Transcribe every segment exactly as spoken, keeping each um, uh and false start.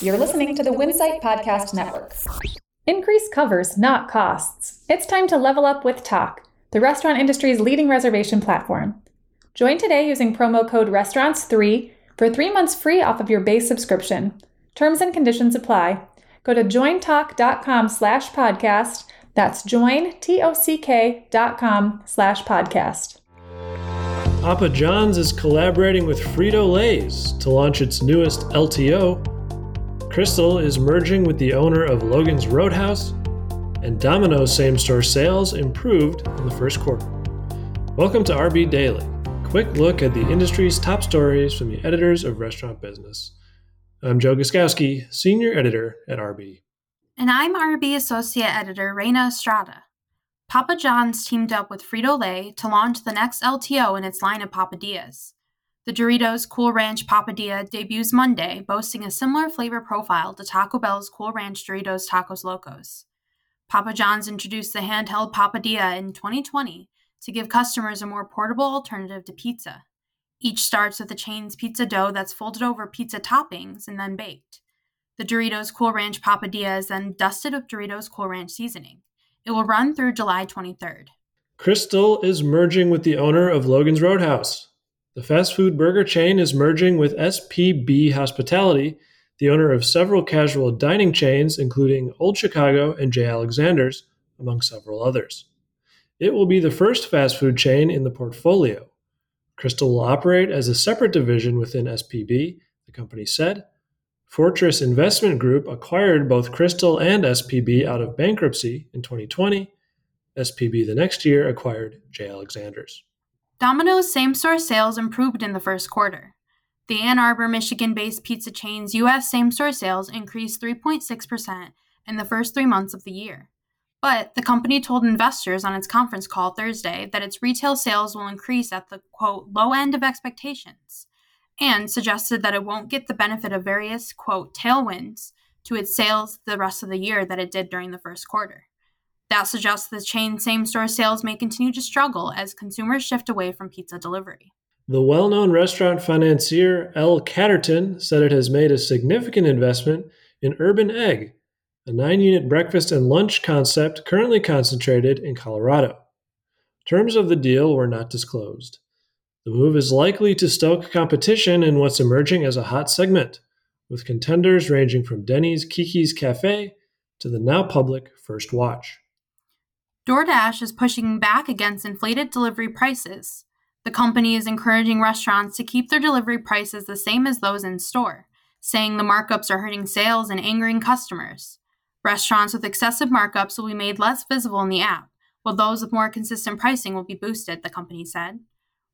You're listening to the Winsight Podcast Network. Increase covers, not costs. It's time to level up with Tock, the restaurant industry's leading reservation platform. Join today using promo code restaurants three for three months free off of your base subscription. Terms and conditions apply. Go to jointock.com slash podcast. That's join, T-O-C-K dot com slash podcast. Papa Johns is collaborating with Frito-Lay's to launch its newest L T O. Krystal is merging with the owner of Logan's Roadhouse, and Domino's same-store sales improved in the first quarter. Welcome to R B Daily, a quick look at the industry's top stories from the editors of Restaurant Business. I'm Joe Guskowski, Senior Editor at R B. And I'm R B Associate Editor Reina Estrada. Papa John's teamed up with Frito-Lay to launch the next L T O in its line of Papadias. The Doritos Cool Ranch Papadilla debuts Monday, boasting a similar flavor profile to Taco Bell's Cool Ranch Doritos Tacos Locos. Papa John's introduced the handheld Papadilla in twenty twenty to give customers a more portable alternative to pizza. Each starts with the chain's pizza dough that's folded over pizza toppings and then baked. The Doritos Cool Ranch Papadilla is then dusted with Doritos Cool Ranch seasoning. It will run through July twenty-third. Krystal is merging with the owner of Logan's Roadhouse. The fast food burger chain is merging with S P B Hospitality, the owner of several casual dining chains, including Old Chicago and J. Alexander's, among several others. It will be the first fast food chain in the portfolio. Krystal will operate as a separate division within S P B, the company said. Fortress Investment Group acquired both Krystal and S P B out of bankruptcy in twenty twenty. S P B the next year acquired J. Alexander's. Domino's same-store sales improved in the first quarter. The Ann Arbor, Michigan-based pizza chain's U S same-store sales increased three point six percent in the first three months of the year. But the company told investors on its conference call Thursday that its retail sales will increase at the, quote, low end of expectations, and suggested that it won't get the benefit of various, quote, tailwinds to its sales the rest of the year that it did during the first quarter. That suggests the chain's same-store sales may continue to struggle as consumers shift away from pizza delivery. The well-known restaurant financier L. Catterton said it has made a significant investment in Urban Egg, a nine-unit breakfast and lunch concept currently concentrated in Colorado. Terms of the deal were not disclosed. The move is likely to stoke competition in what's emerging as a hot segment, with contenders ranging from Denny's Kiki's Cafe to the now public First Watch. DoorDash is pushing back against inflated delivery prices. The company is encouraging restaurants to keep their delivery prices the same as those in store, saying the markups are hurting sales and angering customers. Restaurants with excessive markups will be made less visible in the app, while those with more consistent pricing will be boosted, the company said.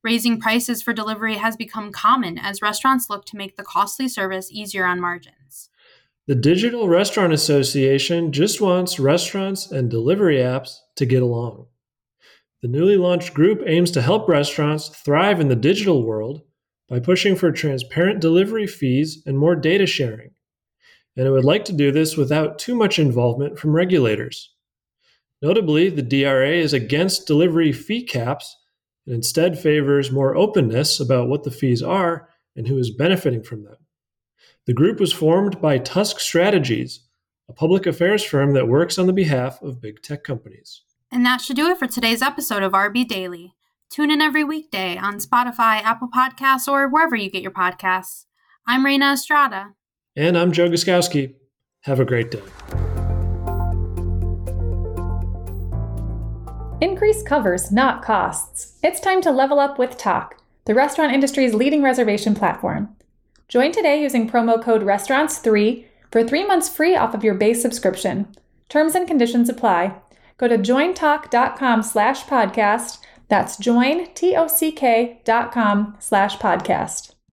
Raising prices for delivery has become common as restaurants look to make the costly service easier on margins. The Digital Restaurant Association just wants restaurants and delivery apps to get along. The newly launched group aims to help restaurants thrive in the digital world by pushing for transparent delivery fees and more data sharing. And it would like to do this without too much involvement from regulators. Notably, the D R A is against delivery fee caps and instead favors more openness about what the fees are and who is benefiting from them. The group was formed by Tusk Strategies, a public affairs firm that works on the behalf of big tech companies. And that should do it for today's episode of R B Daily. Tune in every weekday on Spotify, Apple Podcasts, or wherever you get your podcasts. I'm Reina Estrada. And I'm Joe Guskowski. Have a great day. Increase covers, not costs. It's time to level up with Tock, the restaurant industry's leading reservation platform. Join today using promo code restaurants three for three months free off of your base subscription. Terms and conditions apply. Go to jointock.com slash podcast. That's join, T-O-C-K dot com slash podcast.